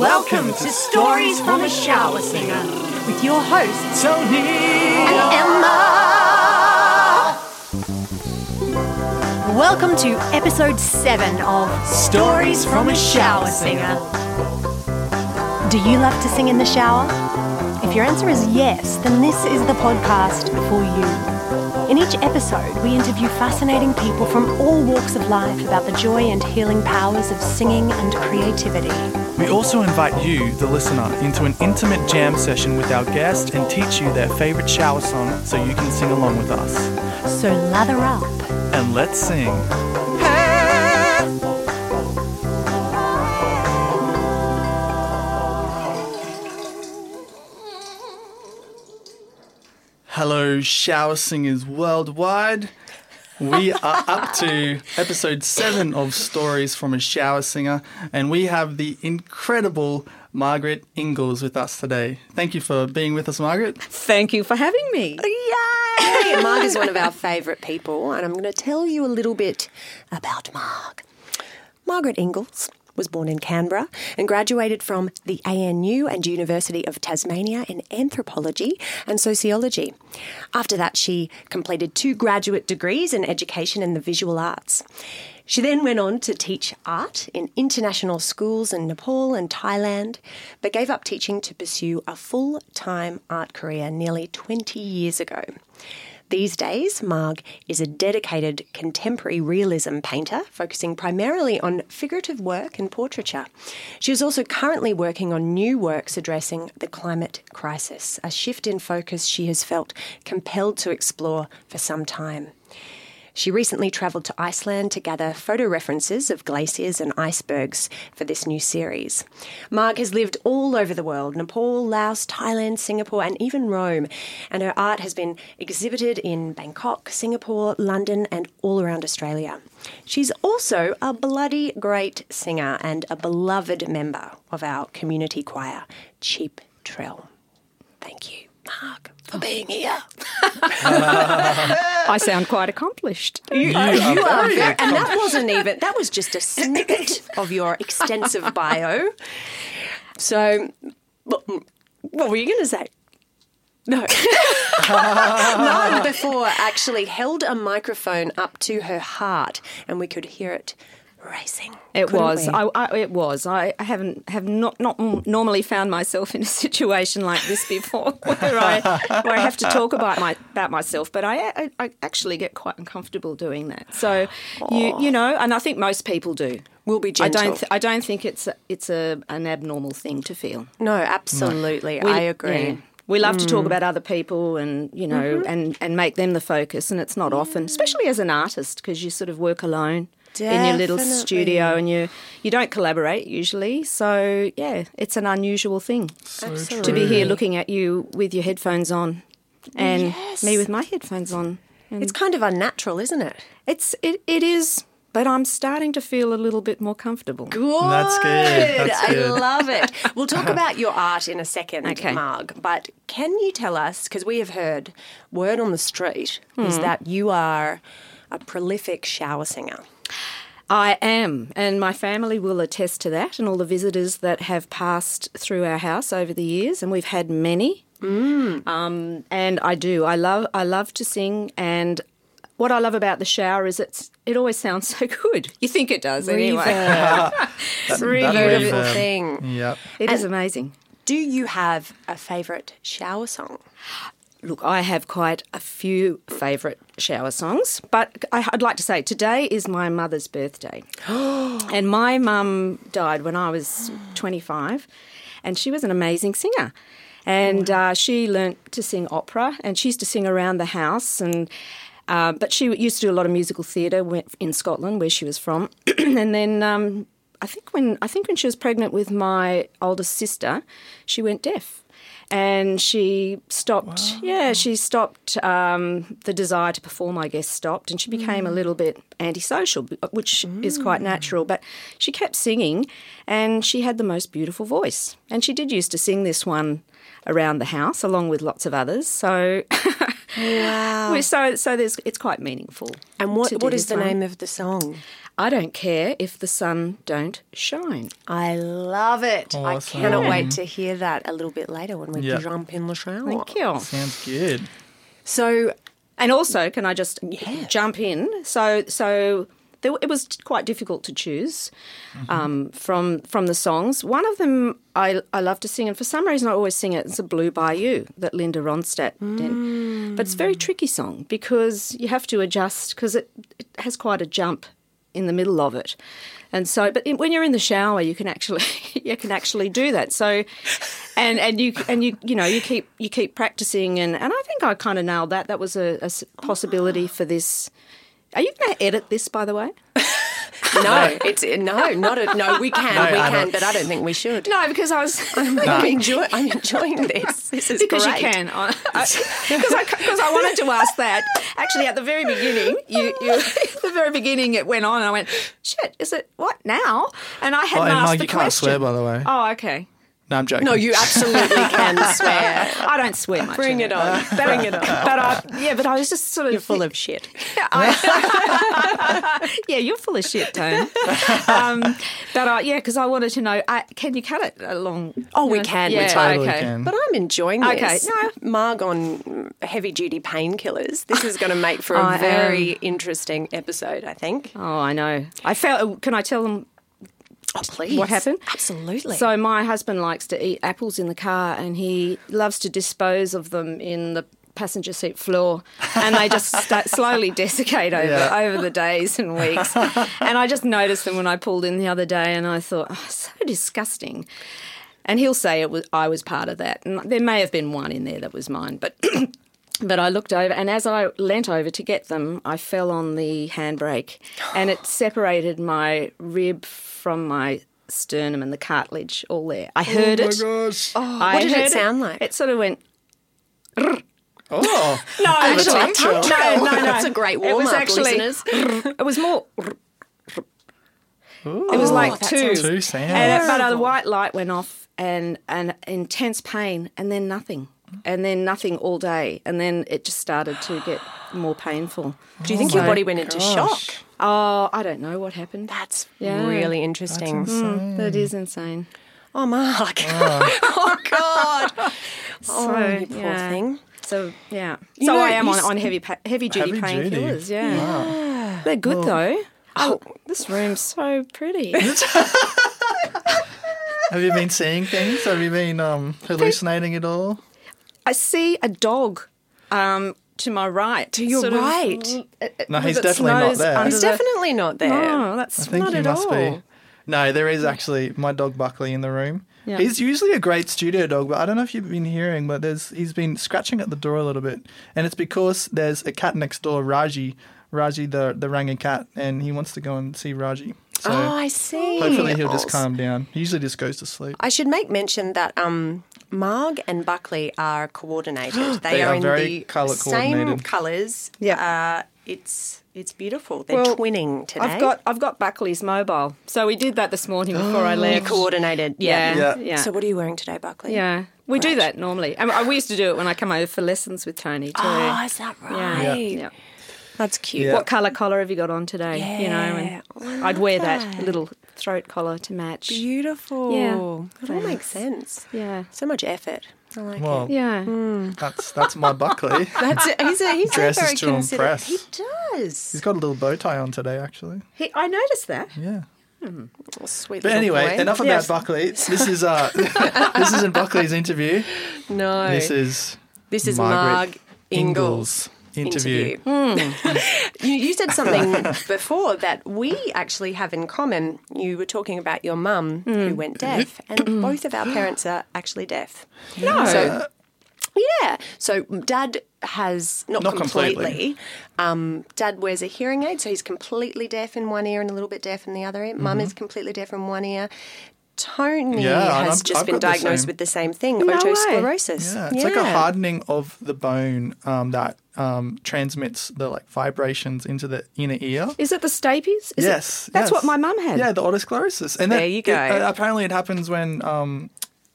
Welcome to Stories from a Shower Singer with your hosts, Tony and Emma. Welcome to episode 7 of Stories from a Shower Singer. Do you love to sing in the shower? If your answer is yes, then this is the podcast for you. In each episode, we interview fascinating people from all walks of life about the joy and healing powers of singing and creativity. We also invite you, the listener, into an intimate jam session with our guest and teach you their favourite shower song so you can sing along with us. So lather up. And let's sing. Hello, shower singers worldwide. We are up to episode 7 of Stories from a Shower Singer, and we have the incredible Margaret Ingalls with us today. Thank you for being with us, Margaret. Thank you for having me. Yay! Marg is one of our favourite people, and I'm going to tell you a little bit about Marg. Margaret Ingalls was born in Canberra and graduated from the ANU and University of Tasmania in anthropology and sociology. After that, she completed 2 graduate degrees in education and the visual arts. She then went on to teach art in international schools in Nepal and Thailand, but gave up teaching to pursue a full-time art career nearly 20 years ago. These days, Marg is a dedicated contemporary realism painter, focusing primarily on figurative work and portraiture. She is also currently working on new works addressing the climate crisis, a shift in focus she has felt compelled to explore for some time. She recently travelled to Iceland to gather photo references of glaciers and icebergs for this new series. Marg has lived all over the world, Nepal, Laos, Thailand, Singapore and even Rome, and her art has been exhibited in Bangkok, Singapore, London and all around Australia. She's also a bloody great singer and a beloved member of our community choir, Cheap Trill. Thank you, Marg, for being here. I sound quite accomplished. You are very accomplished. And that was just a snippet of your extensive bio. So, what were you going to say? No. Marg before actually held a microphone up to her heart and we could hear it racing. I have not normally found myself in a situation like this before, where I have to talk about myself. But I actually get quite uncomfortable doing that. So you know, and I think most people do. We'll be gentle. I don't think it's an abnormal thing to feel. No, absolutely, I agree. Yeah. We love to talk about other people and, you know, and make them the focus, and it's not often, especially as an artist, because you sort of work alone. Definitely. In your little studio, and you don't collaborate usually. So, yeah, it's an unusual thing to be here looking at you with your headphones on and me with my headphones on. And it's kind of unnatural, isn't it? It is, but I'm starting to feel a little bit more comfortable. Good. That's good. I love it. We'll talk about your art in a second, Marg, but can you tell us, because we have heard word on the street is that you are a prolific shower singer. I am, and my family will attest to that, and all the visitors that have passed through our house over the years, and we've had many. And I love to sing, and what I love about the shower is it always sounds so good. You think it does anyway. It's a really beautiful thing. Yep. It is amazing. Do you have a favourite shower song? Look, I have quite a few favourite shower songs, but I'd like to say today is my mother's birthday. And my mum died when I was 25, and she was an amazing singer. And she learnt to sing opera, and she used to sing around the house. And but she used to do a lot of musical theatre in Scotland, where she was from. And then I think when she was pregnant with my oldest sister, she went deaf. And she stopped, the desire to perform, I guess, stopped, and she became a little bit antisocial, which is quite natural. But she kept singing, and she had the most beautiful voice. And she did used to sing this one around the house, along with lots of others. So Wow. So there's, it's quite meaningful. And what is the name of the song? I Don't Care If the Sun Don't Shine. I love it. Awesome. I cannot wait to hear that a little bit later when we jump in the shower. Thank you. Sounds good. So, and also, can I just jump in? So there, it was quite difficult to choose from the songs. One of them I love to sing, and for some reason I always sing it. It's a Blue Bayou that Linda Ronstadt did. But it's a very tricky song because you have to adjust because it has quite a jump in the middle of it. And so, but when you're in the shower, you can actually do that. So, and you keep practicing, and I think I kind of nailed that. That was a possibility for this. Are you going to edit this, by the way? No, we can, but I don't think we should. No, because I'm enjoying this. This is because great. You can, because I wanted to ask that. Actually, at the very beginning, it went on, and I went, "Shit, is it what now?" And I hadn't asked the question. You can't swear, by the way. Oh, okay. No, I'm joking. No, you absolutely can swear. I don't swear much. Bring it on. Bring it on. But I was just sort of... You're full of shit. Yeah, you're full of shit, Tone. Because I wanted to know, can you cut it along? Oh, we can. Yeah, we totally can. But I'm enjoying this. Okay. No. Marg on heavy-duty painkillers. This is going to make for a very interesting episode, I think. Oh, I know. I felt... Can I tell them... Oh, please. What happened? Absolutely. So my husband likes to eat apples in the car and he loves to dispose of them in the passenger seat floor, and they just slowly desiccate over the days and weeks. And I just noticed them when I pulled in the other day and I thought, oh, so disgusting. And he'll say I was part of that. And there may have been one in there that was mine, but... But I looked over, and as I leant over to get them, I fell on the handbrake, and it separated my rib from my sternum and the cartilage all there. I heard it. Oh, my gosh. What did it sound like? It sort of went... Rrr. Oh. No, actually. No. That's a great warm-up, listeners. It was more... Rrr, rrr. Ooh, it was like two sounds. But a white light went off and intense pain, and then nothing. And then nothing all day. And then it just started to get more painful. Do you think your body went into shock? Oh, I don't know what happened. That's really interesting. That's that is insane. Oh, Marg. Oh, God. You poor thing. So, yeah. You I am on heavy-duty painkillers. Yeah. Wow. They're good, though. Oh, this room's so pretty. Have you been seeing things? Have you been hallucinating at all? I see a dog to my right. To your right? No, he's definitely not there. He's definitely not there. No, that's not at all. I think he must be. No, there is actually my dog Buckley in the room. Yeah. He's usually a great studio dog, but I don't know if you've been hearing, but he's been scratching at the door a little bit. And it's because there's a cat next door, Raji the Rangi cat, and he wants to go and see Raji. So I see. Hopefully he'll just calm down. He usually just goes to sleep. I should make mention that... Marg and Buckley are coordinated. They are in the same colours. Yeah, it's beautiful. They're twinning today. I've got Buckley's mobile, so we did that this morning before I left. You coordinated, yeah. So what are you wearing today, Buckley? Yeah, we do that normally. We used to do it when I come over for lessons with Tony too. Oh, is that right? Yeah. That's cute. Yeah. What colour have you got on today? Yeah. You know, and I'd wear that little throat collar to match. Beautiful. Yeah. It all makes sense. Yeah. So much effort. I like it. Yeah. Mm. That's my Buckley. That's it. He's dresses very to considerate. He does. He's got a little bow tie on today, actually. I noticed that. Yeah. Oh, sweet. But anyway, enough about Buckley. This is this isn't Buckley's interview. No. This is Marg Ingalls. Interview. You said something before that we actually have in common. You were talking about your mum who went deaf, and both of our parents are actually deaf. No. So Dad has not completely. Dad wears a hearing aid, so he's completely deaf in one ear and a little bit deaf in the other ear. Mum is completely deaf in one ear. Tony has just been diagnosed with the same thing, otosclerosis. Yeah, it's like a hardening of the bone that transmits the vibrations into the inner ear. Is it the stapes? Yes. That's what my mum had. Yeah, the otosclerosis. And there you go. Apparently it happens when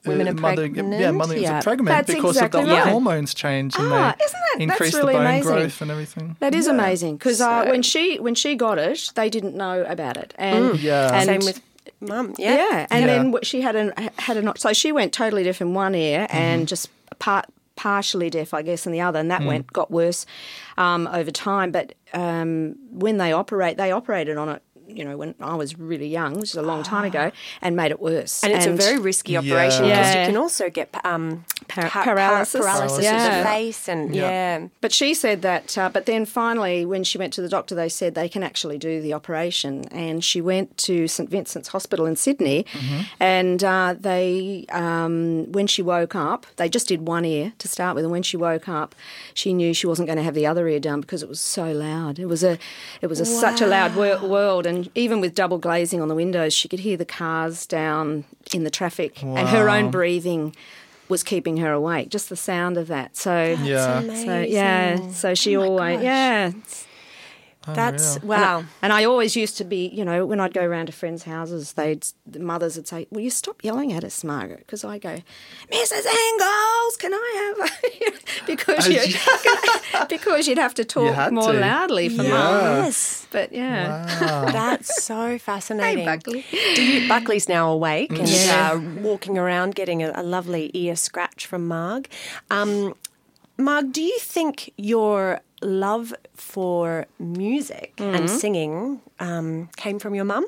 women are pregnant. Yeah, mother was pregnant because of the hormones change and they increase the bone growth and everything. That is amazing because when she got it, they didn't know about it. And, and same with mum. Yeah, yeah. And then she had a so she went totally deaf in one ear and just partially deaf, I guess, in the other, and that got worse over time. But when they operated on it, you know, when I was really young, which is a long time ago, and made it worse. And it's a very risky operation because you can also get paralysis of the face. And But she said that, but then finally when she went to the doctor, they said they can actually do the operation. And she went to St Vincent's Hospital in Sydney and they, when she woke up, they just did one ear to start with. And when she woke up, she knew she wasn't going to have the other ear done because it was so loud. It was such a loud world. And even with double glazing on the windows, she could hear the cars down in the traffic and her own breathing was keeping her awake, just the sound of that. So, so she always, that's wow. And I always used to be, you know, when I'd go around to friends' houses, the mothers would say, "Will you stop yelling at us, Margaret?" Because I go, "Mrs. Ingalls, can I have a..." because you'd have to talk more loudly for Mum. Yes, but that's so fascinating. Hey, Buckley. Buckley's now awake and walking around, getting a lovely ear scratch from Marg. Marg, do you think your love for music and singing came from your mum?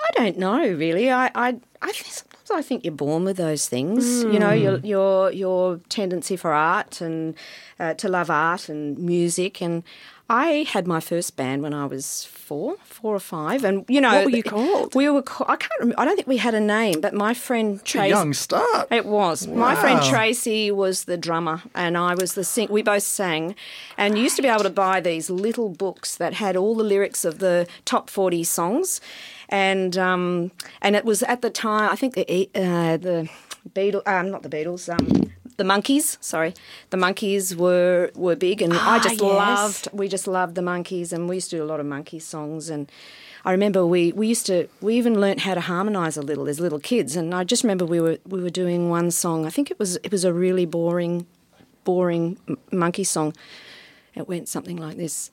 I don't know, really. I sometimes I think you're born with those things. You know, your tendency for art and to love art and music. And I had my first band when I was four or five, and you know, what were you called? We were I can't remember. I don't think we had a name, but my friend Tracy. Young start. It was my friend Tracy was the drummer, and I was the singer. We both sang, and used to be able to buy these little books that had all the lyrics of the top 40 songs, and it was at the time I think the Beatles, not the Beatles, The Monkeys, The Monkeys were big, and I just loved The Monkeys, and we used to do a lot of Monkey songs. And I remember we even learnt how to harmonise a little as little kids. And I just remember we were doing one song. I think it was a really boring Monkey song. It went something like this.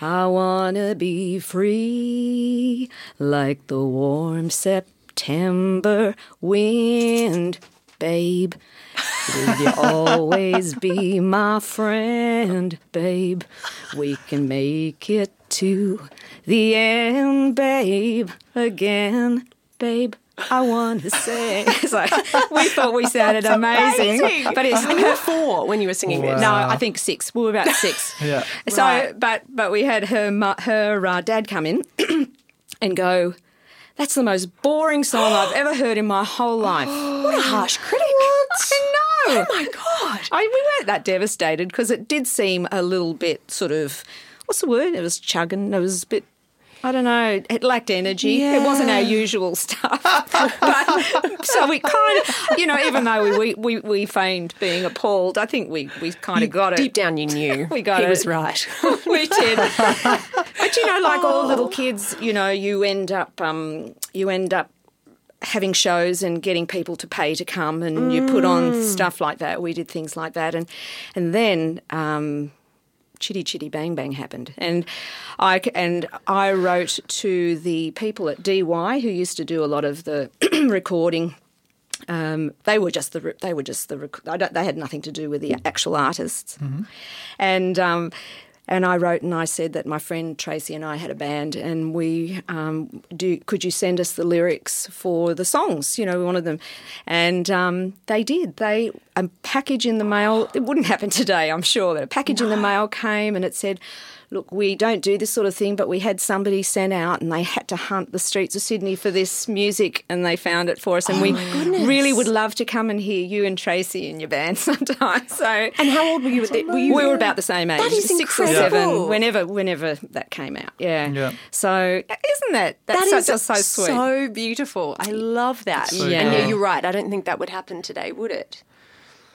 I wanna be free like the warm September wind. Babe, will you always be my friend, babe? We can make it to the end, babe, again, babe. I want to sing. It's like, we thought we sounded amazing. But it's, and you were four when you were singing this. No, I think six. We were about six. So, but we had her dad come in and go, "That's the most boring song I've ever heard in my whole life." What a harsh critic. I know. Oh, my God. We weren't that devastated because it did seem a little bit sort of, what's the word? It was chugging. It was a bit, I don't know, it lacked energy. Yeah. It wasn't our usual stuff. But, so we kind of, you know, even though we feigned being appalled, I think we kind of got it. Deep down you knew. We got it. He was right. We did. But, you know, like all little kids, you know, you end up having shows and getting people to pay to come, and you put on stuff like that. We did things like that. And then... Chitty Chitty Bang Bang happened, and I wrote to the people at DY who used to do a lot of the recording. They had nothing to do with the actual artists, and I wrote and I said that my friend Tracy and I had a band, and we could you send us the lyrics for the songs? You know, we wanted them, and they did. A package in the mail, it wouldn't happen today, I'm sure, but a package in the mail came and it said, "Look, we don't do this sort of thing, but we had somebody sent out and they had to hunt the streets of Sydney for this music and they found it for us, and we really would love to come and hear you and Tracy in your band sometime." So, and how old were you? We were about the same age, that is 6 or 7, whenever that came out. Yeah. So isn't that? That is so sweet. So beautiful. I love that. So and you're right, I don't think that would happen today, would it?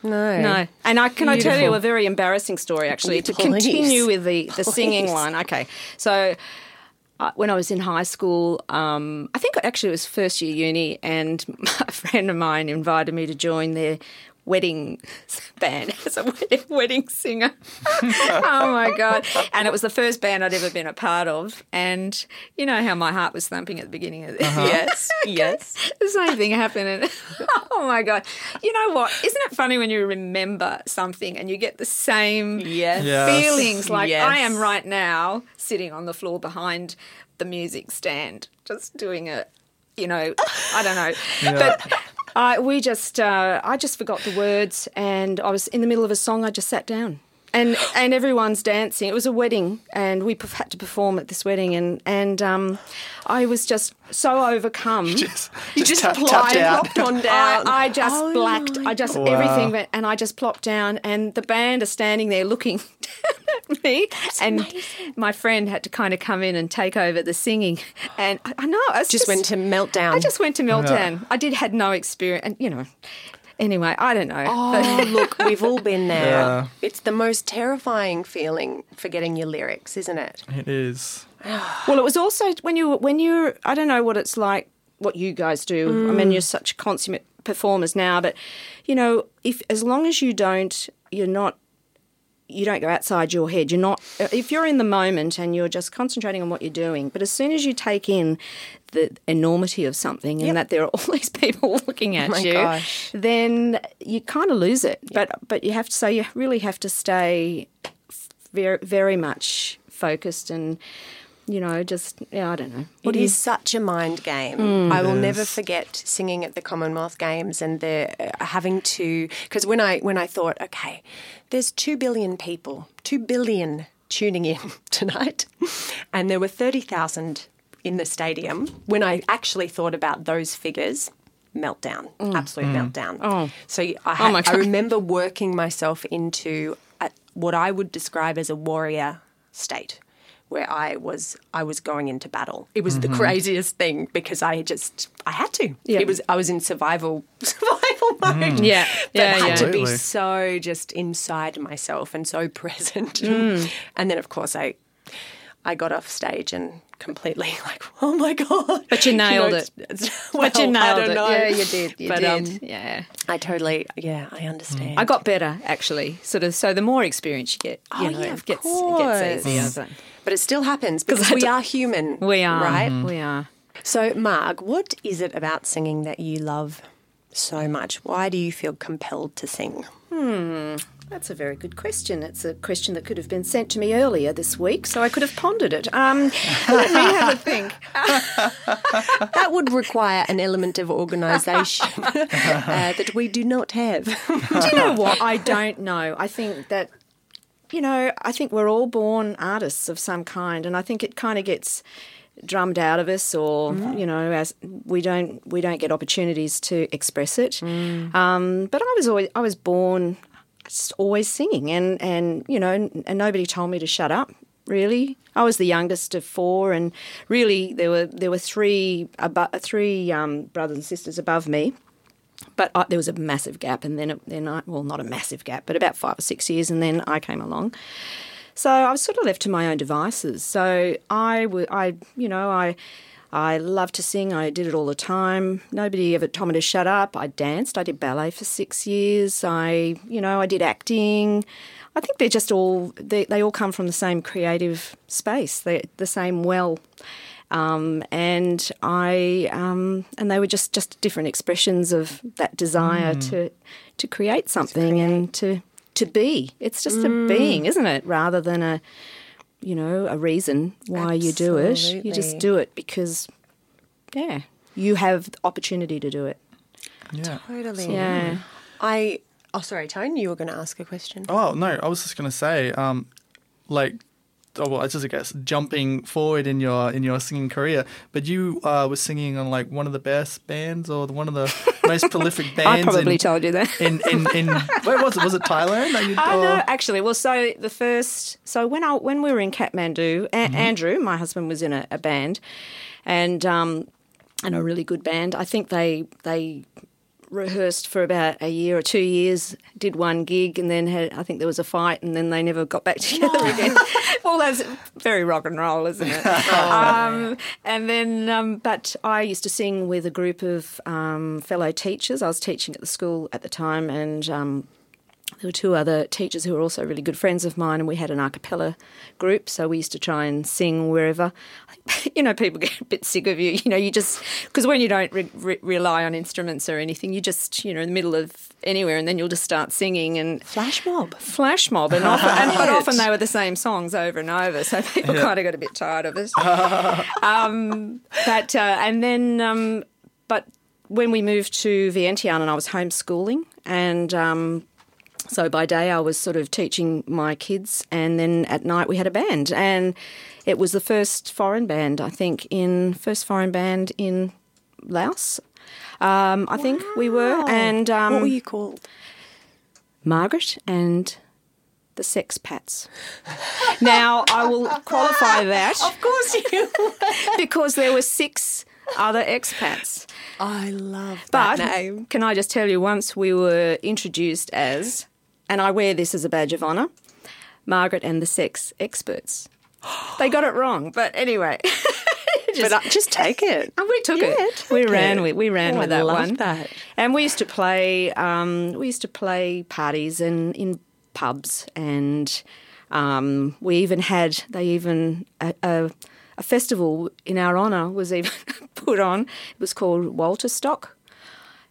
No. And I tell you a very embarrassing story, actually, to continue with the singing one. Okay. So when I was in high school, I think actually it was first year uni, and a friend of mine invited me to join their wedding band as a wedding singer. Oh, my God. And it was the first band I'd ever been a part of. And you know how my heart was thumping at the beginning of this? Yes, yes. The same thing happened. And, oh, my God. You know what? Isn't it funny when you remember something and you get the same feelings? Like I am right now sitting on the floor behind the music stand just doing it, you know, I don't know. But I just forgot the words, and I was in the middle of a song. I just sat down, and everyone's dancing. It was a wedding, and we had to perform at this wedding, and I was just so overcome. You just plopped on down. I just blacked. I just everything went, and I just plopped down, and the band are standing there looking at me. That's amazing. My friend had to kind of come in and take over the singing, and I know I just went to meltdown. Yeah. I had no experience, and you know. Anyway, I don't know. Oh, look, we've all been there. Yeah. It's the most terrifying feeling, forgetting your lyrics, isn't it? It is. Well, it was also when you I don't know what it's like, what you guys do. I mean, you're such consummate performers now, but you know, if as long as you don't go outside your head. You're not, if you're in the moment and you're just concentrating on what you're doing, but as soon as you take in the enormity of something and that there are all these people looking at then you kind of lose it. Yep. But you have to say, you really have to stay very, very much focused and, you know, just, I don't know. It is such a mind game. I will never forget singing at the Commonwealth Games and having to, because when I thought, okay, there's 2 billion people, 2 billion tuning in tonight, and there were 30,000 in the stadium. When I actually thought about those figures, meltdown, absolute meltdown. Oh. So I remember working myself into what I would describe as a warrior state, where I was going into battle. It was the craziest thing because I had to. Yeah. I was in survival mode. Yeah. But I had to be so just inside myself and so present. And then of course I got off stage and completely like, oh my God. But you nailed it. Well, but you nailed I don't know. Yeah, you did. I totally, I understand. I got better actually, sort of. So the more experience you get, it gets easier. But it still happens because we are human. We are. Right? Mm-hmm. We are. So, Marg, what is it about singing that you love so much? Why do you feel compelled to sing? That's a very good question. It's a question that could have been sent to me earlier this week, so I could have pondered it. Let me have a think. That would require an element of organisation that we do not have. Do you know what? I don't know. I think that, you know, I think we're all born artists of some kind, and I think it kind of gets drummed out of us, or you know, as we don't get opportunities to express it. But I was born just always singing, and you know, and nobody told me to shut up. Really, I was the youngest of four, and really there were three brothers and sisters above me. But there was a massive gap, and then not a massive gap, but about 5 or 6 years, and then I came along. So I was sort of left to my own devices. So I loved to sing. I did it all the time. Nobody ever told me to shut up. I danced. I did ballet for 6 years. I did acting. I think they're just all they all come from the same creative space. They're the same well. And I and they were just different expressions of that desire to create something and to be. It's just a being, isn't it? Rather than a reason why you do it. You just do it because, you have the opportunity to do it. Yeah. Totally. Yeah. Sorry, Tone, you were going to ask a question. Oh, no, I was just going to say, I just guess jumping forward in your singing career, but you were singing on like one of the best bands or one of the most prolific bands. I probably told you that. In where was it? Was it Thailand? No, actually. Well, so the first. So when we were in Kathmandu, Andrew, my husband, was in a band, and a really good band. I think they rehearsed for about a year or 2 years, did one gig, and then had, I think there was a fight, and then they never got back together again. Well, that's very rock and roll, isn't it? And then, but I used to sing with a group of fellow teachers. I was teaching at the school at the time, and there were two other teachers who were also really good friends of mine, and we had an a cappella group, so we used to try and sing wherever. You know, people get a bit sick of you, you know, you just, because when you don't rely on instruments or anything, you just, you know, in the middle of anywhere, and then you'll just start singing. And Flash mob. And often, but often they were the same songs over and over, so people kind of got a bit tired of it. But when we moved to Vientiane and I was homeschooling, and so by day I was sort of teaching my kids, and then at night we had a band, and it was the first foreign band in Laos, I think we were. And what were you called? Margaret and the Sex Pats. Now I will qualify that. Of course you will. Because there were 6 other expats. I love that name. Can I just tell you, once we were introduced as, and I wear this as a badge of honour, Margaret and the Sex Experts. They got it wrong, but anyway. Just take it. And we took it. We ran with that one. I love that. And we used to play. We used to play parties and in pubs, and we even had. They even a festival in our honour was even put on. It was called Walter Stuck.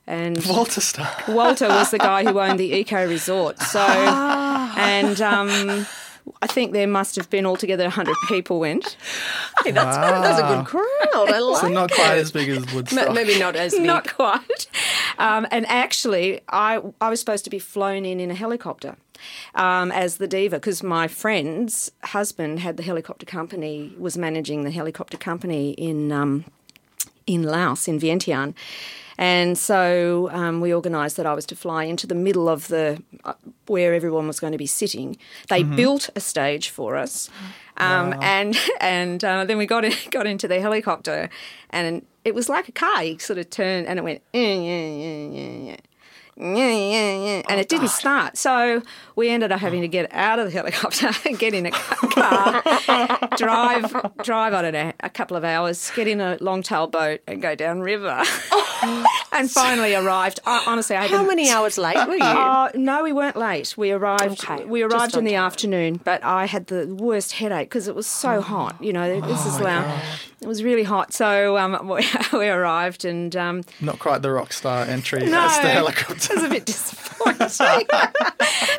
And Walter Stuck. Walter was the guy who owned the eco resort. So and. I think there must have been altogether 100 people went. Hey, that's a good crowd. I like it. So not quite as big as Woodstock. Maybe not as big. Not quite. And actually, I was supposed to be flown in a helicopter as the diva, because my friend's husband had the helicopter company, was managing the helicopter company in Laos, in Vientiane. And so we organised that I was to fly into the middle of where everyone was going to be sitting. They built a stage for us, and then we got into the helicopter, and it was like a car. You sort of turned, and it went, and it didn't start. So we ended up having to get out of the helicopter and get in a car, drive on it a couple of hours, get in a longtail boat and go down river. And finally arrived. Honestly, I how many hours late were you? No, we weren't late. We arrived. Okay. We arrived in the afternoon, but I had the worst headache because it was so hot. You know, this is loud. God. It was really hot. So we arrived, and not quite the rock star entry. No, as the helicopter. It was a bit disappointing.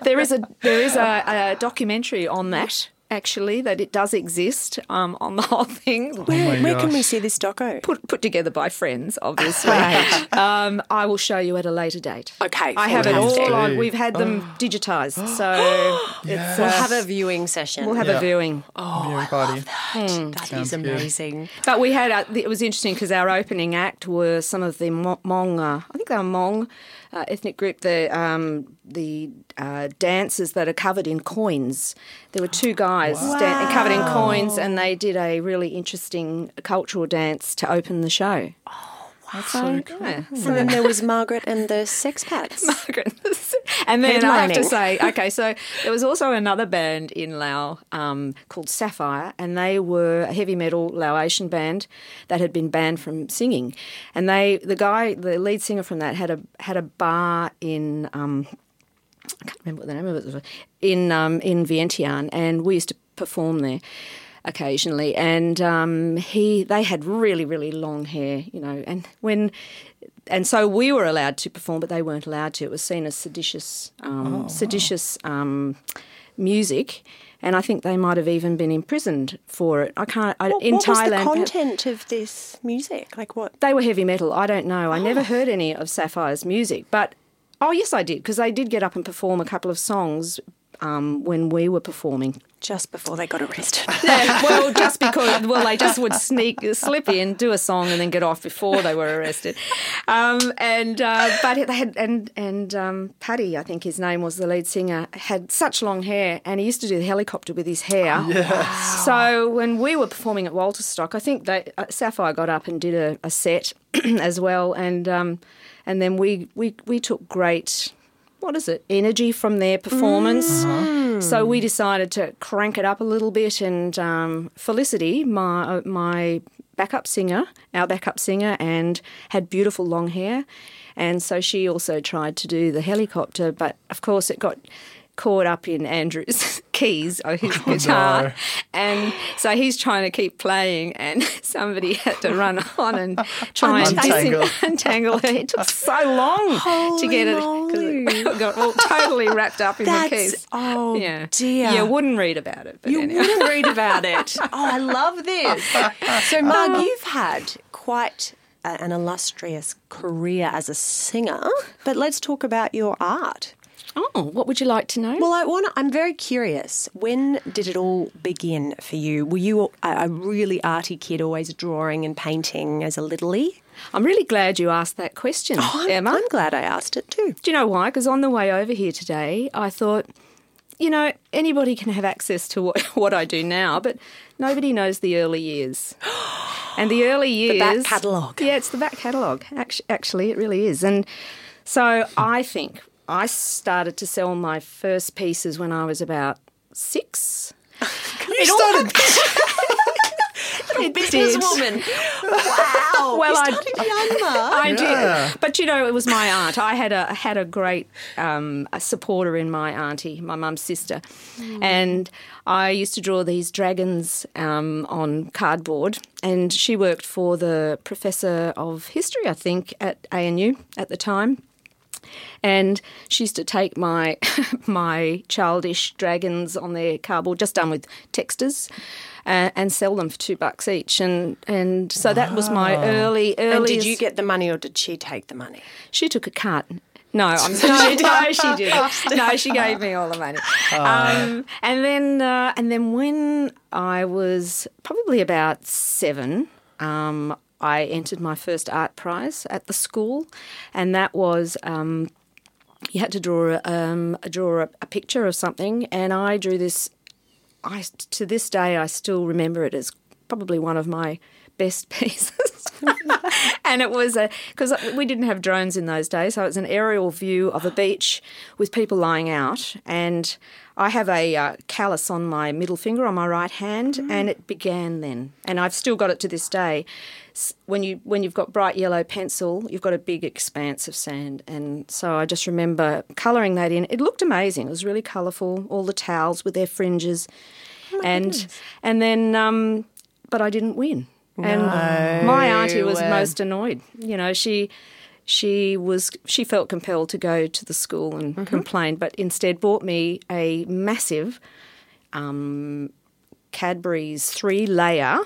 There is a documentary on that. Actually, that it does exist on the whole thing. Where can we see this doco? Put together by friends, obviously. Right. I will show you at a later date. Okay. I have it all on. We've had them digitised, so yes. We'll have a viewing session. We'll have a viewing. Oh, I love that. That is amazing. Good. But we had it was interesting because our opening act were some of the Hmong. I think they were Hmong ethnic group. The dancers that are covered in coins. There were 2 guys covered in coins, and they did a really interesting cultural dance to open the show. Oh, wow. That's so cool. Yeah. So then there was Margaret and the Sex Pats. And then I have to say, okay, so there was also another band in Laos called Sapphire, and they were a heavy metal Laotian band that had been banned from singing. And the lead singer from that had a bar in... I can't remember what the name of it was, in Vientiane, and we used to perform there occasionally. And they had really, really long hair, you know, and so we were allowed to perform, but they weren't allowed to. It was seen as seditious music, and I think they might have even been imprisoned for it. I can't. What was the content of this music? Like what? They were heavy metal. I don't know. I never heard any of Sapphire's music, but. Oh, yes, I did, because they did get up and perform a couple of songs when we were performing. Just before they got arrested. Yeah, well, just because, well, they just would slip in, do a song, and then get off before they were arrested. But they had, and Paddy, I think his name was, the lead singer, had such long hair, and he used to do the helicopter with his hair. Yes. Wow. So when we were performing at Walter Stuck, I think they, Sapphire got up and did a set as well, and then we took great, what is it, energy from their performance. Mm. So we decided to crank it up a little bit, and Felicity, my our backup singer, and had beautiful long hair, and so she also tried to do the helicopter, but of course it got caught up in Andrew's keys on his guitar. No. And so he's trying to keep playing, and somebody had to run on and try and untangle her. It took so long to get it because it got all totally wrapped up in the keys. Oh, yeah. Dear. You wouldn't read about it. But you wouldn't read about it. Oh, I love this. So, Marg, you've had quite an illustrious career as a singer, but let's talk about your art. Oh, what would you like to know? Well, I'm very curious. When did it all begin for you? Were you a really arty kid, always drawing and painting as a littlie? I'm really glad you asked that question, Emma. I'm glad I asked it too. Do you know why? Because on the way over here today, I thought, you know, anybody can have access to what I do now, but nobody knows the early years. And the early years... The back catalogue. Yeah, it's the back catalogue. Actually, it really is. And so I think... I started to sell my first pieces when I was about 6. Little businesswoman. Wow. Well, you started young, Marg. I did. But, you know, it was my aunt. I had a great a supporter in my auntie, my mum's sister, and I used to draw these dragons on cardboard, and she worked for the professor of history, I think, at ANU at the time. And she used to take my childish dragons on their cardboard, just done with textures, and sell them for $2 each. And so that was my early. And did you get the money, or did she take the money? She took a cut. No, she didn't. No, she gave me all the money. And then when I was probably about 7, I entered my first art prize at the school, and that was you had to draw a picture of something, and I drew this. To this day, I still remember it as probably one of my best pieces. And it was because we didn't have drones in those days, so it was an aerial view of a beach with people lying out, and I have a callus on my middle finger on my right hand, and it began then, and I've still got it to this day. When you've got bright yellow pencil, you've got a big expanse of sand, and so I just remember colouring that in. It looked amazing. It was really colourful, all the towels with their fringes, and then but I didn't win. And my auntie was most annoyed. You know, she felt compelled to go to the school and complain, but instead bought me a massive Cadbury's 3-layer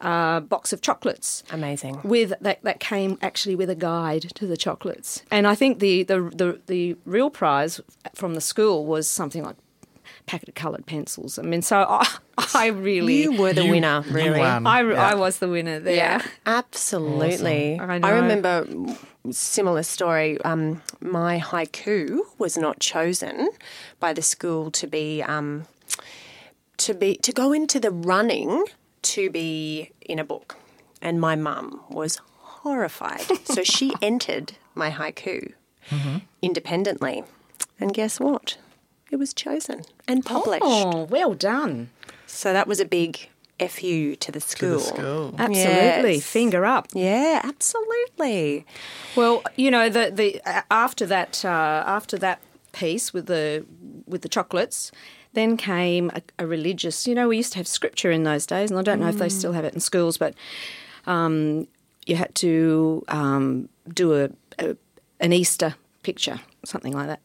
box of chocolates. Amazing. With that came actually with a guide to the chocolates. And I think the real prize from the school was something like packet of coloured pencils. I mean, so I really... You were the winner, really. I was the winner there. Yeah, absolutely. Awesome. I remember similar story. My haiku was not chosen by the school to go into the running to be in a book, and my mum was horrified. So she entered my haiku independently, and guess what? It was chosen and published. Oh, well done. So that was a big FU to the school. Absolutely. Yes. Finger up. Yeah, absolutely. Well, you know, the after that piece with the chocolates, then came a religious, you know, we used to have scripture in those days, and I don't know if they still have it in schools, but you had to do an Easter picture, something like that.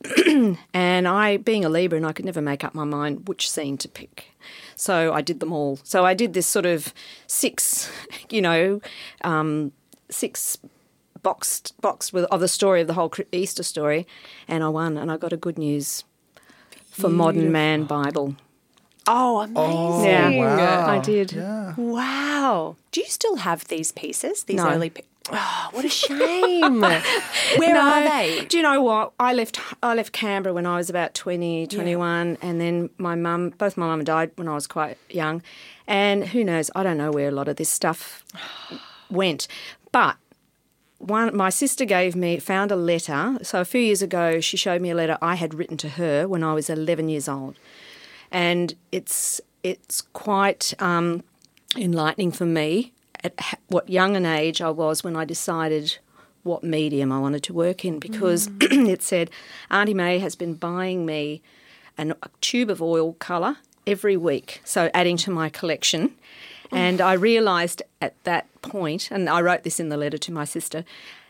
And I, being a Libra, and I could never make up my mind which scene to pick. So I did them all. So I did this sort of 6 boxed of the story of the whole Easter story, and I won, and I got a good news for Modern Man Bible. Oh, amazing. Yeah. Wow. I did. Yeah. Wow. Do you still have these pieces, these early pieces? Oh, what a shame. Where are they? Do you know what? I left Canberra when I was about 20, 21, and then both my mum died when I was quite young. And who knows, I don't know where a lot of this stuff went. But my sister found a letter. So a few years ago, she showed me a letter I had written to her when I was 11 years old. And it's quite enlightening for me at what young an age I was when I decided what medium I wanted to work in, because it said, Auntie May has been buying me a tube of oil colour every week, so adding to my collection. And I realised at that point, and I wrote this in the letter to my sister,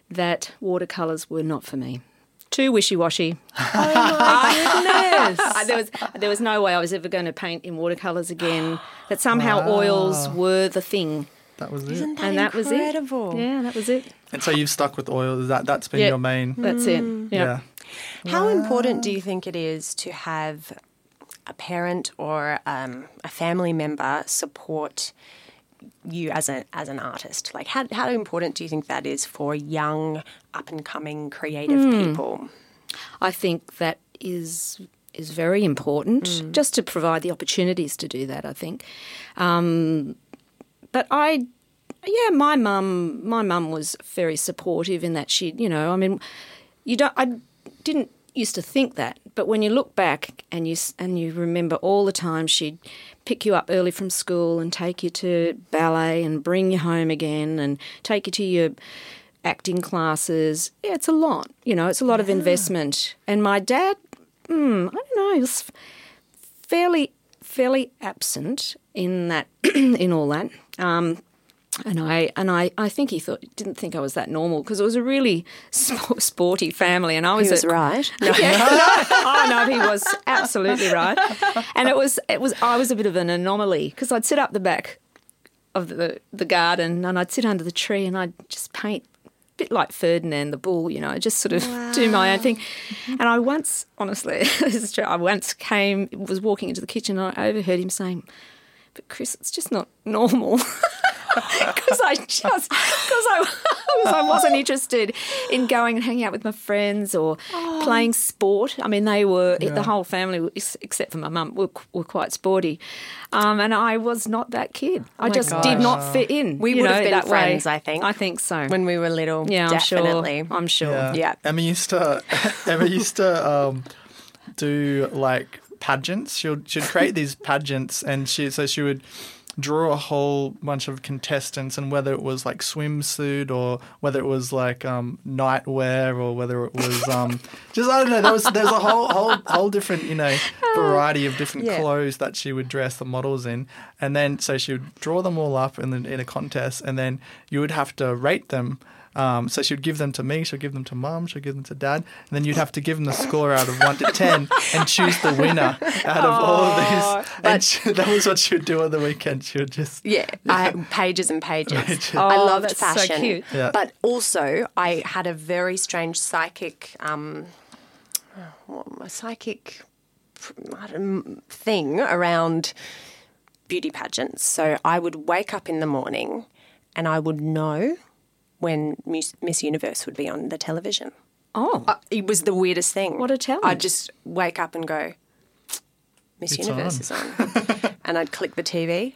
that watercolours were not for me. Too wishy-washy. Oh, my goodness. There was no way I was ever going to paint in watercolours again, that somehow oils were the thing. That was it. Isn't that incredible? Was it. Yeah, that was it. And so you've stuck with oil. That's been your main... That's it. Yep. Yeah. How important do you think it is to have a parent or a family member support you as an artist? Like, how important do you think that is for young, up-and-coming creative people? I think that is very important, just to provide the opportunities to do that, I think. But my mum was very supportive in that she, I didn't used to think that, but when you look back and you remember all the time she'd pick you up early from school and take you to ballet and bring you home again and take you to your acting classes. Yeah, it's a lot, it's a lot of investment. And my dad, I don't know, he was fairly absent in that, in all that. And I think he didn't think I was that normal, because it was a really sporty family, and I was. He was right. No, I know he was absolutely right, and it was I was a bit of an anomaly, because I'd sit up the back of the garden and I'd sit under the tree and I'd just paint a bit like Ferdinand the Bull, just sort of do my own thing. And I once, honestly, this is true, was walking into the kitchen and I overheard him saying, "But Chris, it's just not normal." Because I wasn't interested in going and hanging out with my friends or playing sport. I mean, they were the whole family, except for my mum, were quite sporty, and I was not that kid. I just did not fit in. We would have been that friends, way. I think. I think so. When we were little, yeah, definitely. I'm sure. Yeah. Emma used to do like pageants. She'd create these pageants, and she would draw a whole bunch of contestants, and whether it was like swimsuit or whether it was like nightwear or whether it was just, I don't know, there's a whole different, variety of different clothes that she would dress the models in. And then so she would draw them all up and then in a contest, and then you would have to rate them. So she would give them to me, she'll give them to Mum, she'll give them to Dad, and then you'd have to give them the score out of 1 to 10 and choose the winner out of all of these. And that was what she would do on the weekend. She would just... Yeah, pages and pages. I loved fashion. So cute. Yeah. But also I had a very strange psychic thing around beauty pageants. So I would wake up in the morning and I would know when Miss Universe would be on the television. Oh. It was the weirdest thing. What a challenge. I'd just wake up and go, Miss Universe is on. And I'd click the TV,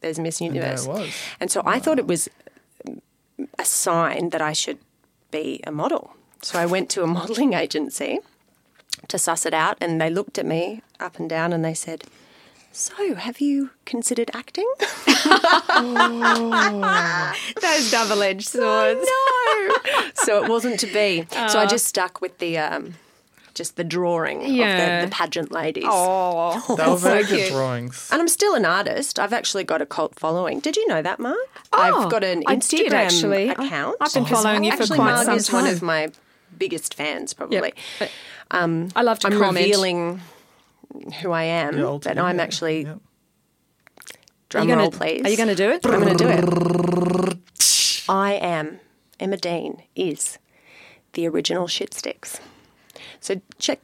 there's Miss Universe. And there it was. And so I thought it was a sign that I should be a model. So I went to a modelling agency to suss it out, and they looked at me up and down and they said, "So, have you considered acting?" Those double-edged swords. Oh, no. So it wasn't to be. So I just stuck with the the drawing of the pageant ladies. Oh, they were very good drawings. And I'm still an artist. I've actually got a cult following. Did you know that, Marg? Oh, I've got an Instagram account. I've been following you for quite some time. Marg is one of my biggest fans, probably. Yep. I love to comment. I'm revealing who I am, but I'm actually... Yep. Drum roll, please. Are you going to do it? I'm going to do it. I am, Emma Dean, is the original Shit Sticks. So check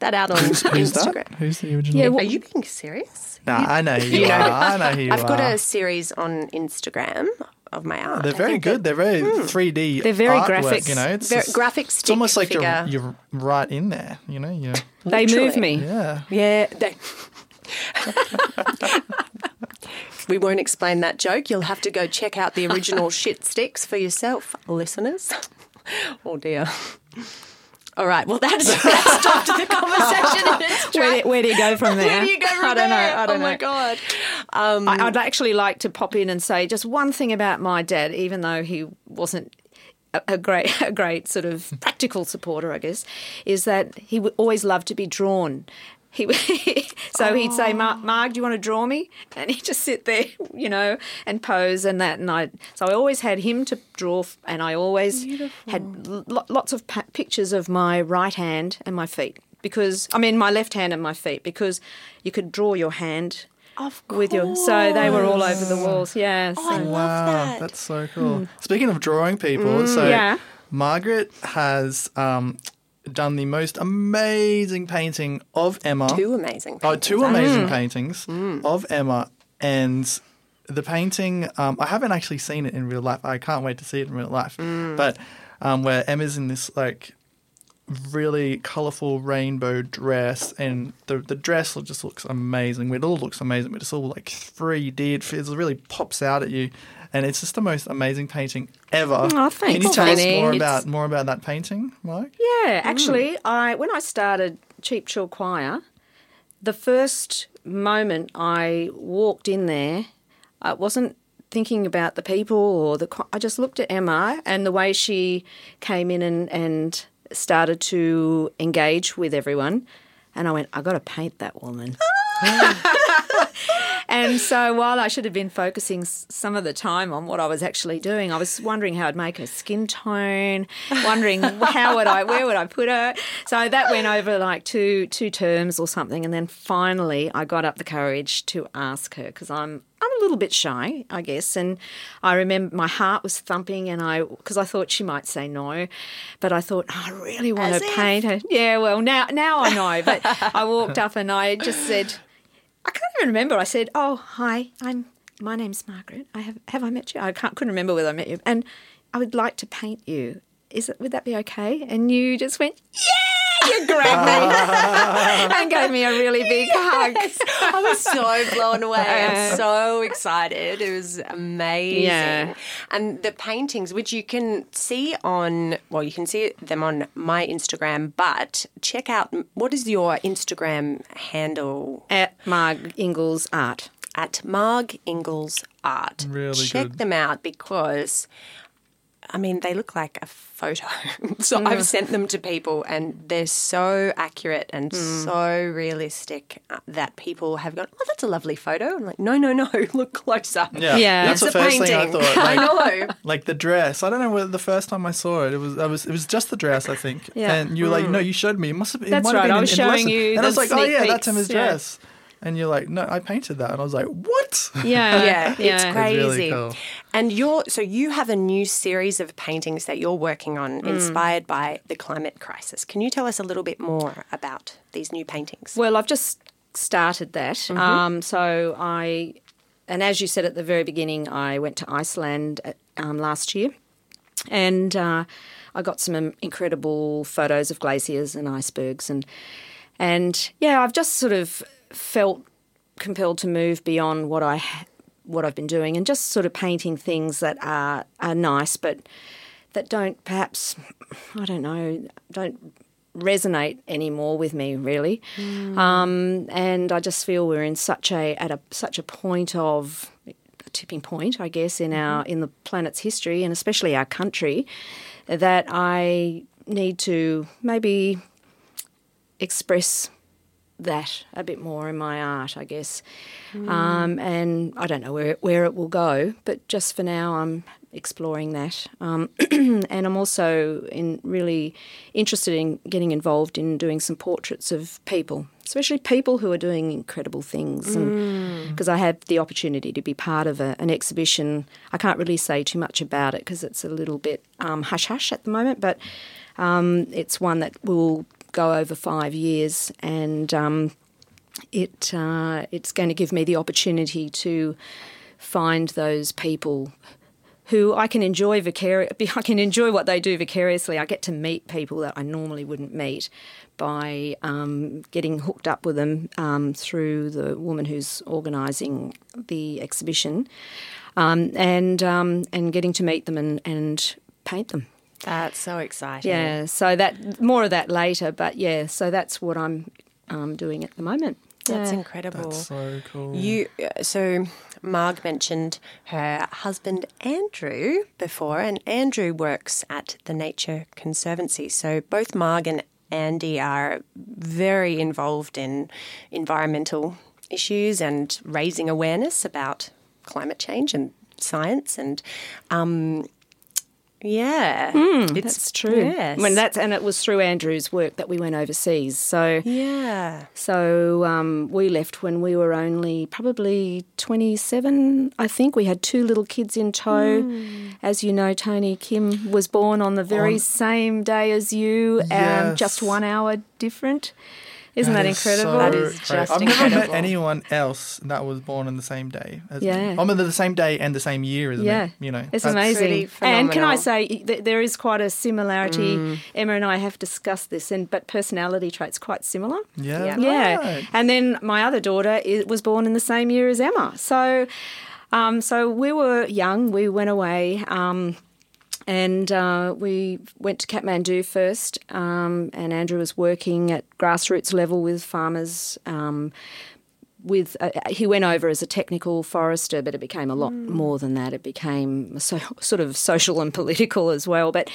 that out on Instagram. Who's the original? Yeah, are you being serious? Nah, I know you are. I know who you I've got a series on Instagram of my art. They're very good. They're very 3D. They're very graphic. You know, it's graphic stick. It's almost like you're right in there. You know, they move me. Yeah, yeah. We won't explain that joke. You'll have to go check out the original shit sticks for yourself, listeners. Oh, dear. All right. Well, that stopped the conversation. Where do you go from there? Where do you go from there? I don't know. Oh, my God. I'd actually like to pop in and say just one thing about my dad, even though he wasn't a great sort of practical supporter, I guess, is that he always loved to be drawn. He'd say, Marg, do you want to draw me? And he'd just sit there, you know, and pose and that. So I always had him to draw, and I always had lots of pictures of my right hand and my feet my left hand and my feet, because you could draw your hand with your. So they were all over the walls. Yeah. Oh, so. I love that. That's so cool. Mm. Speaking of drawing people, Margaret has done the most amazing painting of Emma. Two amazing paintings of Emma. And the painting, I haven't actually seen it in real life. I can't wait to see it in real life. Mm. But where Emma's in this like really colourful rainbow dress, and the dress just looks amazing. It all looks amazing, but it's all like 3D. It really pops out at you. And it's just the most amazing painting ever. Oh, thanks. Can you tell us more about that painting, Mark? Yeah, actually, when I started Cheap Trill Choir, the first moment I walked in there, I wasn't thinking about the people or I just looked at Emma and the way she came in and started to engage with everyone, and I went, I got to paint that woman. And so while I should have been focusing some of the time on what I was actually doing, I was wondering how I'd make her skin tone, wondering where would I put her. So that went over like two terms or something, and then finally I got up the courage to ask her, because I'm a little bit shy, I guess, and I remember my heart was thumping, and because I thought she might say no, but I thought, I really want to paint her. Yeah, well, now I know, but I walked up and I just said, I can't even remember. I said, "Oh, hi. My name's Margaret. Have I met you? I couldn't remember whether I met you. And I would like to paint you. Would that be okay?" And you just went, "Yeah!" You grabbed me and gave me a really big hug. I was so blown away. I'm so excited. It was amazing. Yeah. And the paintings, which you can see you can see them on my Instagram, but check out, what is your Instagram handle? At Marg Ingalls Art. At Marg Ingalls Art. Really check them out, because they look like a photo. So I've sent them to people, and they're so accurate and so realistic that people have gone, "Oh, that's a lovely photo." I'm like, no, look closer. Yeah. That's the first thing I thought. Like, I know. Like the dress. I don't know whether the first time I saw it, it was just the dress, I think. Yeah. And you were like, "No, you showed me. It must have been." That's right. I was showing you. And I was like, "Oh yeah, that's Emma's dress." And you're like, "No, I painted that." And I was like, "What?" Yeah. It's crazy. It's really cool. And you have a new series of paintings that you're working on inspired by the climate crisis. Can you tell us a little bit more about these new paintings? Well, I've just started that. Mm-hmm. And as you said at the very beginning, I went to Iceland last year, and I got some incredible photos of glaciers and icebergs, and I've just sort of felt compelled to move beyond what I've been doing, and just sort of painting things that are nice, but that don't don't resonate anymore with me really. Mm. And I just feel we're in such a point of a tipping point, I guess, in the planet's history, and especially our country, that I need to maybe express that a bit more in my art, I guess. Mm. And I don't know where it will go, but just for now I'm exploring that. And I'm also really interested in getting involved in doing some portraits of people, especially people who are doing incredible things, because I had the opportunity to be part of an exhibition. I can't really say too much about it because it's a little bit hush-hush at the moment, but it's one that will go over 5 years, and it's going to give me the opportunity to find those people who I can enjoy what they do vicariously. I get to meet people that I normally wouldn't meet by getting hooked up with them through the woman who's organising the exhibition, and getting to meet them and paint them. That's so exciting. Yeah, so that more of that later, but yeah, so that's what I'm doing at the moment. That's incredible. That's so cool. So Marg mentioned her husband Andrew before, and Andrew works at the Nature Conservancy. So both Marg and Andy are very involved in environmental issues and raising awareness about climate change and science and yeah, that's true. Yes. I mean, and it was through Andrew's work that we went overseas. So yeah, so we left when we were only probably 27. I think we had 2 little kids in tow. Mm. As you know, Tony, Kim was born on the very same day as you, yes. Just 1 hour different. Isn't that incredible? That is just incredible. I've never met anyone else that was born on the same day. Yeah. I'm on the same day and the same year, isn't it? You know, it's amazing. And can I say that there is quite a similarity. Mm. Emma and I have discussed this, but personality traits quite similar. Yeah. Yeah. Right. And then my other daughter was born in the same year as Emma. So we were young. We went away. And we went to Kathmandu first, and Andrew was working at grassroots level with farmers. He went over as a technical forester, but it became a lot more than that. It became sort of social and political as well. But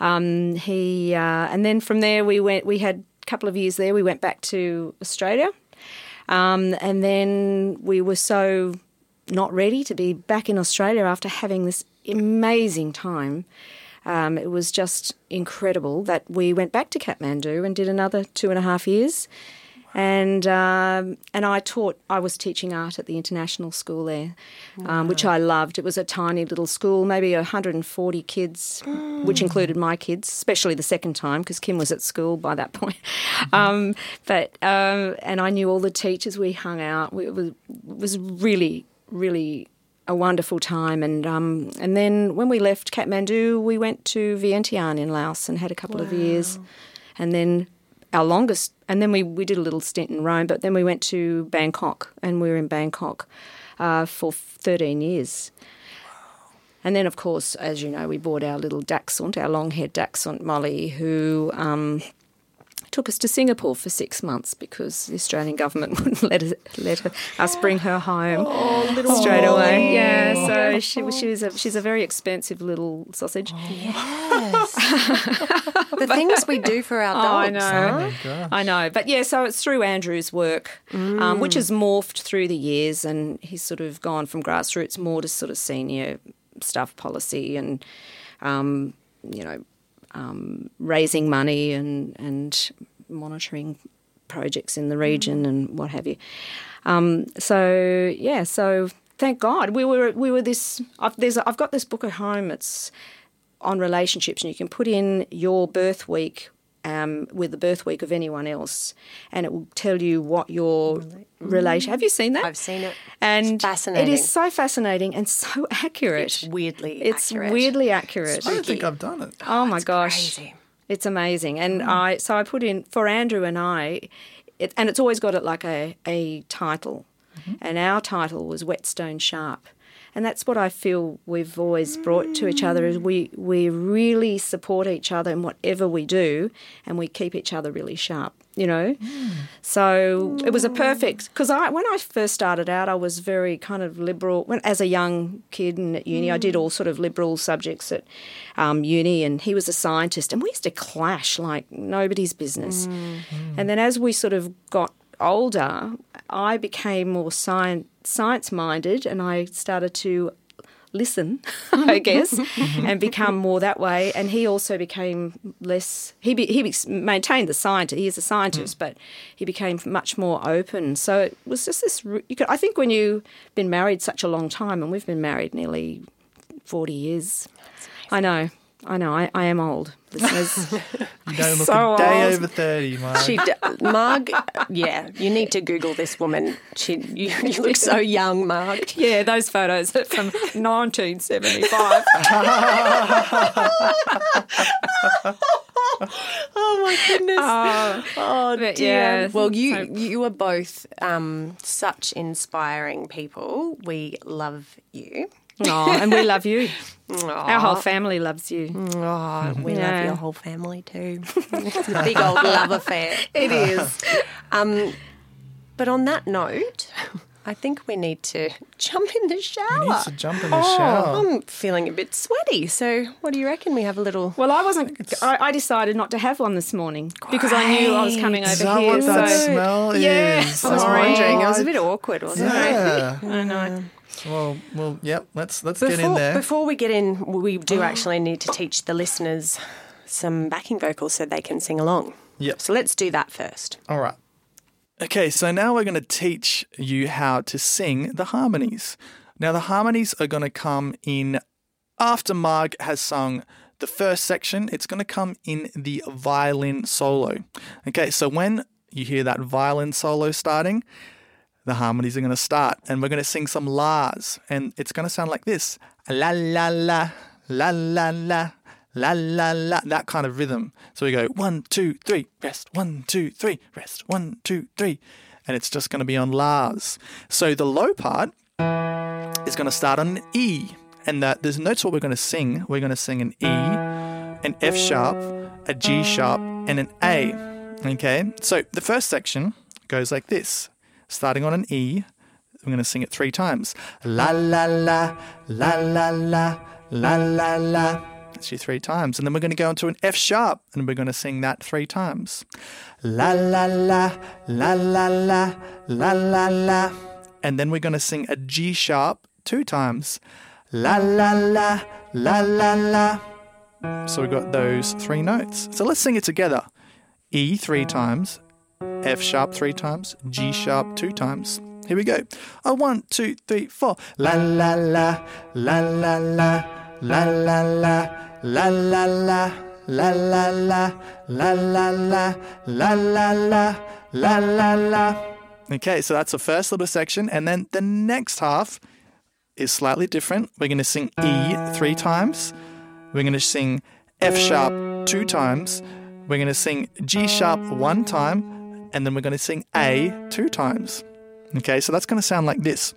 and then from there we had a couple of years there. We went back to Australia, and then we were so not ready to be back in Australia after having this amazing time. It was just incredible that we went back to Kathmandu and did another 2.5 years. And I was teaching art at the international school there, which I loved. It was a tiny little school, maybe 140 kids, which included my kids, especially the second time because Kim was at school by that point. And I knew all the teachers. We hung out. It was really, really a wonderful time. And then when we left Kathmandu, we went to Vientiane in Laos and had a couple of years, and then our longest. And then we did a little stint in Rome, but then we went to Bangkok, and we were in Bangkok for 13 years. Wow. And then, of course, as you know, we bought our little dachshund, our long-haired dachshund, Molly, who took us to Singapore for 6 months because the Australian government wouldn't let us bring her home straight away. Yeah, so she's a very expensive little sausage. Oh. Yes. The things we do for our dogs. I know. But, yeah, so it's through Andrew's work, which has morphed through the years, and he's sort of gone from grassroots more to sort of senior stuff, policy and, raising money and monitoring projects in the region and what have you. So thank God we were this. I've got this book at home. It's on relationships, and you can put in your birth week with the birth week of anyone else, and it will tell you what your relation. Have you seen that? I've seen it. And it's fascinating. It is so fascinating and so accurate. It's weirdly accurate. I don't think I've done it. Oh my gosh, crazy. It's amazing. And I put in for Andrew and I, and it's always got it like a title, and our title was Whetstone Sharp. And that's what I feel we've always brought to each other is we really support each other in whatever we do, and we keep each other really sharp, you know. Mm. So it was a perfect – because when I first started out, I was very kind of liberal. As a young kid and at uni, I did all sort of liberal subjects at uni, and he was a scientist. And we used to clash like nobody's business. And then as we sort of got older, I became more science-minded, and I started to listen, I guess, and become more that way. And he also became less. He maintained the scientist. He is a scientist, but he became much more open. So it was just this. I think when you've been married such a long time, and we've been married nearly 40 years. I know. I know, I am old. Listeners. You don't look so a day old. Over 30, Marg. Marg, yeah, you need to Google this woman. You look so young, Marg. Yeah, those photos are from 1975. Oh, my goodness. Oh, dear. Yeah. Well, you are both such inspiring people. We love you. Oh, and we love you. Aww. Our whole family loves you. Oh, we love your whole family too. It's a big old love affair. It is. But on that note, I think we need to jump in the shower. We need to jump in the shower. I'm feeling a bit sweaty. So what do you reckon? We have a little... Well, I wasn't... I decided not to have one this morning because I knew I was coming over here. Is that what that smell is? Yeah, I was wondering. It was a bit awkward, wasn't it? Yeah. I know. Well, yep. Let's get in there. Before we get in, we do actually need to teach the listeners some backing vocals so they can sing along. Yep. So let's do that first. All right. Okay. So now we're going to teach you how to sing the harmonies. Now the harmonies are going to come in after Marg has sung the first section. It's going to come in the violin solo. Okay. So when you hear that violin solo starting, the harmonies are going to start, and we're going to sing some la's, and it's going to sound like this: la la la, la la la, la la la. That kind of rhythm. So we go 1, 2, 3, rest. 1, 2, 3, rest. 1, 2, 3, and it's just going to be on la's. So the low part is going to start on an E, and there's notes what we're going to sing. We're going to sing an E, an F sharp, a G sharp, and an A. Okay. So the first section goes like this. Starting on an E, I'm going to sing it 3 times. La, la, la, la, la, la, la, la, la. That's your 3 times. And then we're going to go into an F sharp, and we're going to sing that 3 times. La, la, la, la, la, la, la, la, la. And then we're going to sing a G sharp 2 times. La, la, la, la, la, la. So we've got those 3 notes. So let's sing it together. E 3 times. F sharp 3 times, G sharp 2 times. Here we go. 1, 2, 3, 4. La la la, la la la, la la la, la la la, la la la, la la la, la la la, la la la. Okay, so that's the first little section, and then the next half is slightly different. We're going to sing E 3 times. We're going to sing F sharp 2 times. We're going to sing G sharp 1 time. And then we're going to sing A 2 times. Okay, so that's going to sound like this.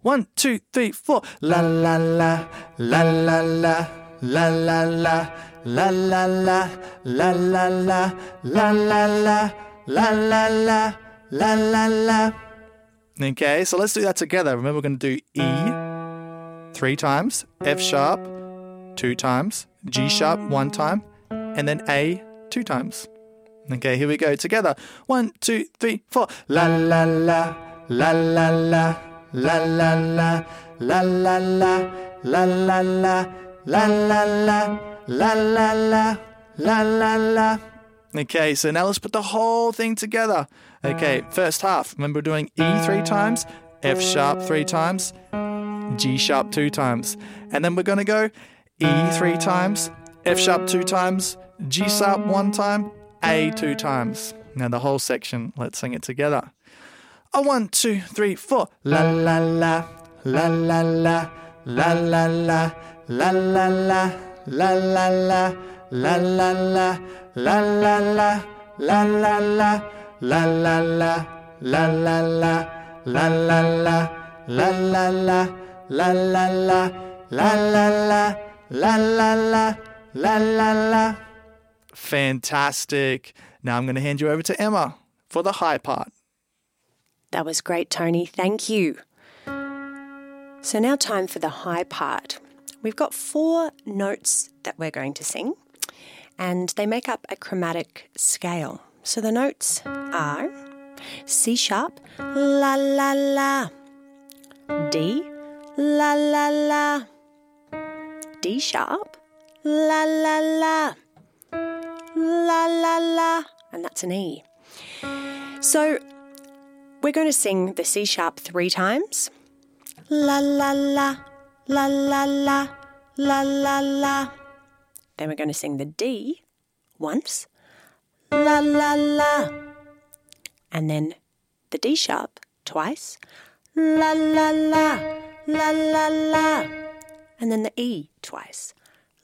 1, 2, 3, 4. La la la, la la la, la la la, la la la, la la la, la la la, la la la, la la la. Okay, so let's do that together. Remember, we're going to do E 3 times, F sharp 2 times, G sharp 1 time, and then A 2 times. Okay, here we go together. 1, 2, 3, 4. La la la, la la la, la la la, la la la, la la la, la la la, la la la, la la la. Okay, so now let's put the whole thing together. Okay, first half. Remember doing E 3 times, F sharp 3 times, G sharp 2 times, and then we're gonna go E 3 times, F sharp 2 times, G sharp 1 time. A 2 times. Now the whole section, let's sing it together. 1, 2, 3, 4. La la la, la la la, la la la, la la la, la la la, la la la, la la la, la la la, la la la, la la la, la la la, la la la, la la la, la la la, la la la, la la la. Fantastic. Now I'm going to hand you over to Emma for the high part. That was great, Tony. Thank you. So now time for the high part. We've got 4 notes that we're going to sing, and they make up a chromatic scale. So the notes are C sharp, la la la, D, la la la, D sharp, la la la, la la la, and that's an E. So we're going to sing the C sharp 3 times. La la la, la la la, la, la, la. Then we're going to sing the D once, la, la, la. And then the D sharp twice, la, la, la, la, la, la. And then the E twice,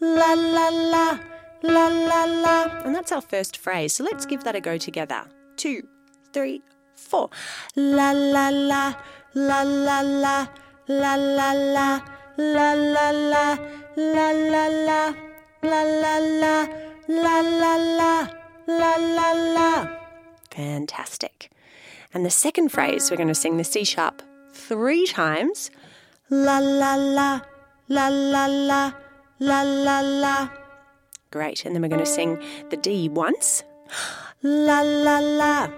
la, la, la, la, la, la. And that's our first phrase. So let's give that a go together. 2, 3, 4. La, la, la, la, la, la, la, la, la, la, la, la, la, la, la, la, la, la, la, la, la, la, la, la. Fantastic. And the second phrase, we're going to sing the C sharp 3 times. La, la, la, la, la, la, la, la, la. Great. And then we're going to sing the D once. La, la, la.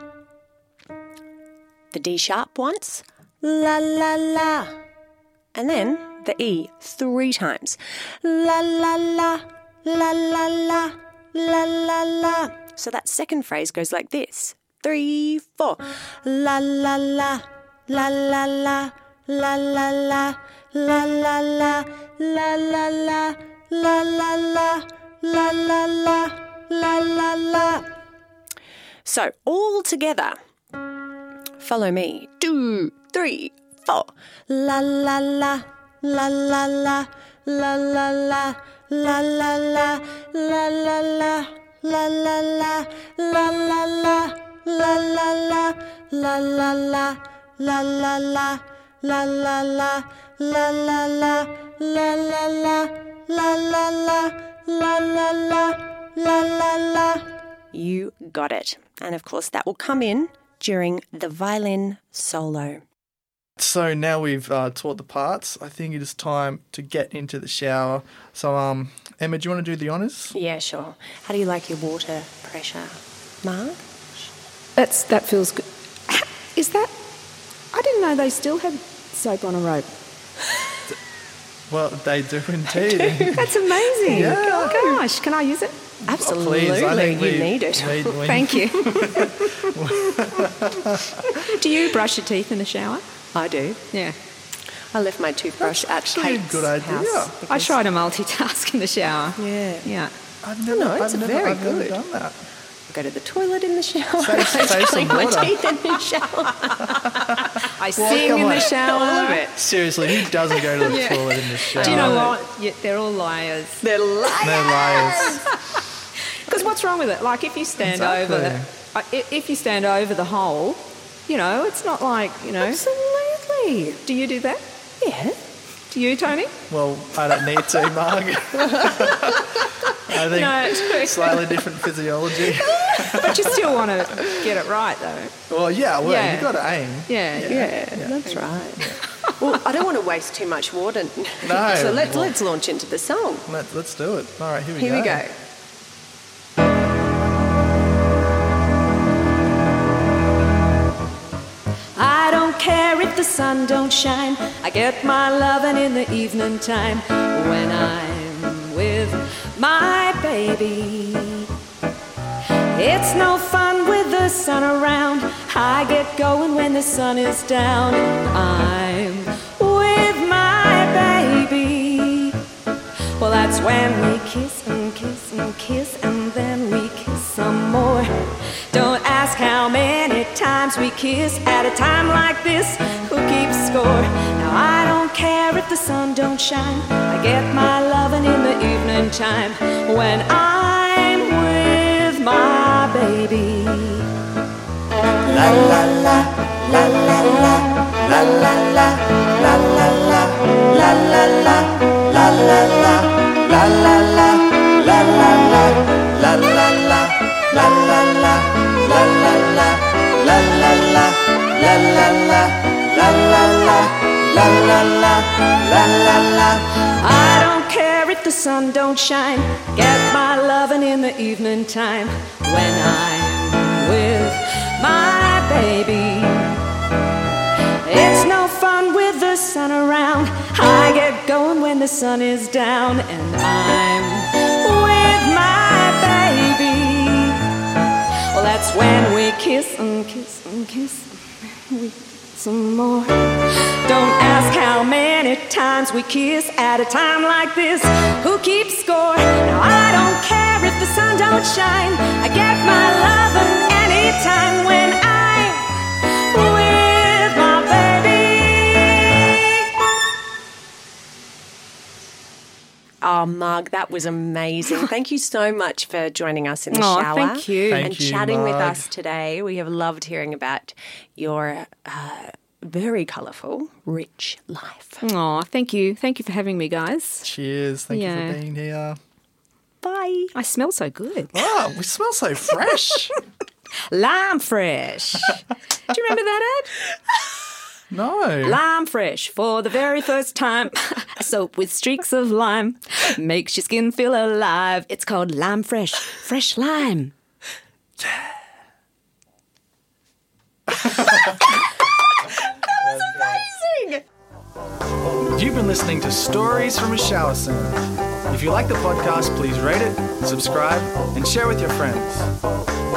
The D sharp once. La, la, la. And then the E 3 times. La, la, la, la, la, la, la, la, la. So that second phrase goes like this. 3, 4. La, la, la, la, la, la, la, la, la, la, la, la, la, la, la, la, la, la, la, la, la, la, la, la. So all together, follow me. 2, 3, 4. La, la, la, la, la, la, la, la, la, la, la, la, la, la, la, la, la, la, la, la, la, la, la, la, la, la, la, la, la, la, la, la, la, la, la, la, la, la, la, la, la, la, la, la, la, la, la, la. You got it. And of course that will come in during the violin solo. So now we've taught the parts, I think it is time to get into the shower. So, Emma, do you want to do the honours? Yeah, sure. How do you like your water pressure, Marg? That feels good. Is that... I didn't know they still had soap on a rope. Well, they do indeed. They do. That's amazing. Yeah. Oh, gosh. Can I use it? Absolutely. Oh, please. I think you need it. Thank you. Do you brush your teeth in the shower? I do. Yeah. I left my toothbrush at Kate's house. I try to multitask in the shower. Yeah. Yeah. I've never done that. I go to the toilet in the shower. I clean my teeth in the shower. I sing in the shower. I love it. Seriously, who doesn't go to the toilet in the shower? Do you know what? Yeah, they're all liars. They're liars. They're liars. Because what's wrong with it? Like if you stand over the hole, you know, it's not like, you know. Absolutely. Do you do that? Yeah. Do you, Tony? Well, I don't need to, Marg. I think slightly different physiology. But you still want to get it right, though. Well, yeah, you've got to aim. Yeah, that's right. Yeah. Well, I don't want to waste too much water. No. So let's launch into the song. Let's do it. All right, here we go. Here we go. I don't care if the sun don't shine. I get my lovin' in the evening time when I'm with my baby. It's no fun with the sun around. I get going when the sun is down. I'm with my baby. Well, that's when we kiss and kiss and kiss, and then we kiss some more. Don't ask how many times we kiss at a time like this. Who keeps score? Now I don't care if the sun don't shine. I get my lovin' in the evening time when I'm with my baby. La la la, la la la, la la la, la la la, la la la, la la la, la la la, la la la, la la la, la la la. La la la, la la la, la la la, la la la, la la la, la la la. I don't care if the sun don't shine. Get my lovin' in the evening time when I'm with my baby. It's no fun with the sun around. I get going when the sun is down, and I'm with my baby. Well, that's when we kiss and kiss and kiss, and we kiss some more. Don't ask how many many times we kiss at a time like this? Who keeps score? Now I don't care if the sun don't shine. I get my love any time when I'm with my baby. Oh, Marg, that was amazing. Thank you so much for joining us in the shower. Thank you. Chatting with us today. We have loved hearing about your... very colourful, rich life. Oh, thank you. Thank you for having me, guys. Cheers. Thank you for being here. Bye. I smell so good. Oh, we smell so fresh. Lime fresh. Do you remember that ad? No. Lime fresh for the very first time. A soap with streaks of lime makes your skin feel alive. It's called Lime Fresh. Fresh lime. Yeah. You've been listening to Stories from a Shower Scene. If you like the podcast, please rate it, subscribe, and share with your friends.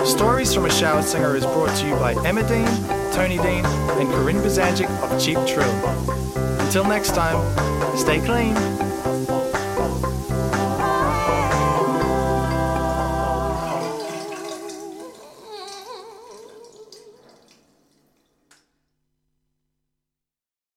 Stories from a Shower Singer is brought to you by Emma Dean, Tony Dean, and Corinne Bizagic of Cheap Trill. Until next time, stay clean.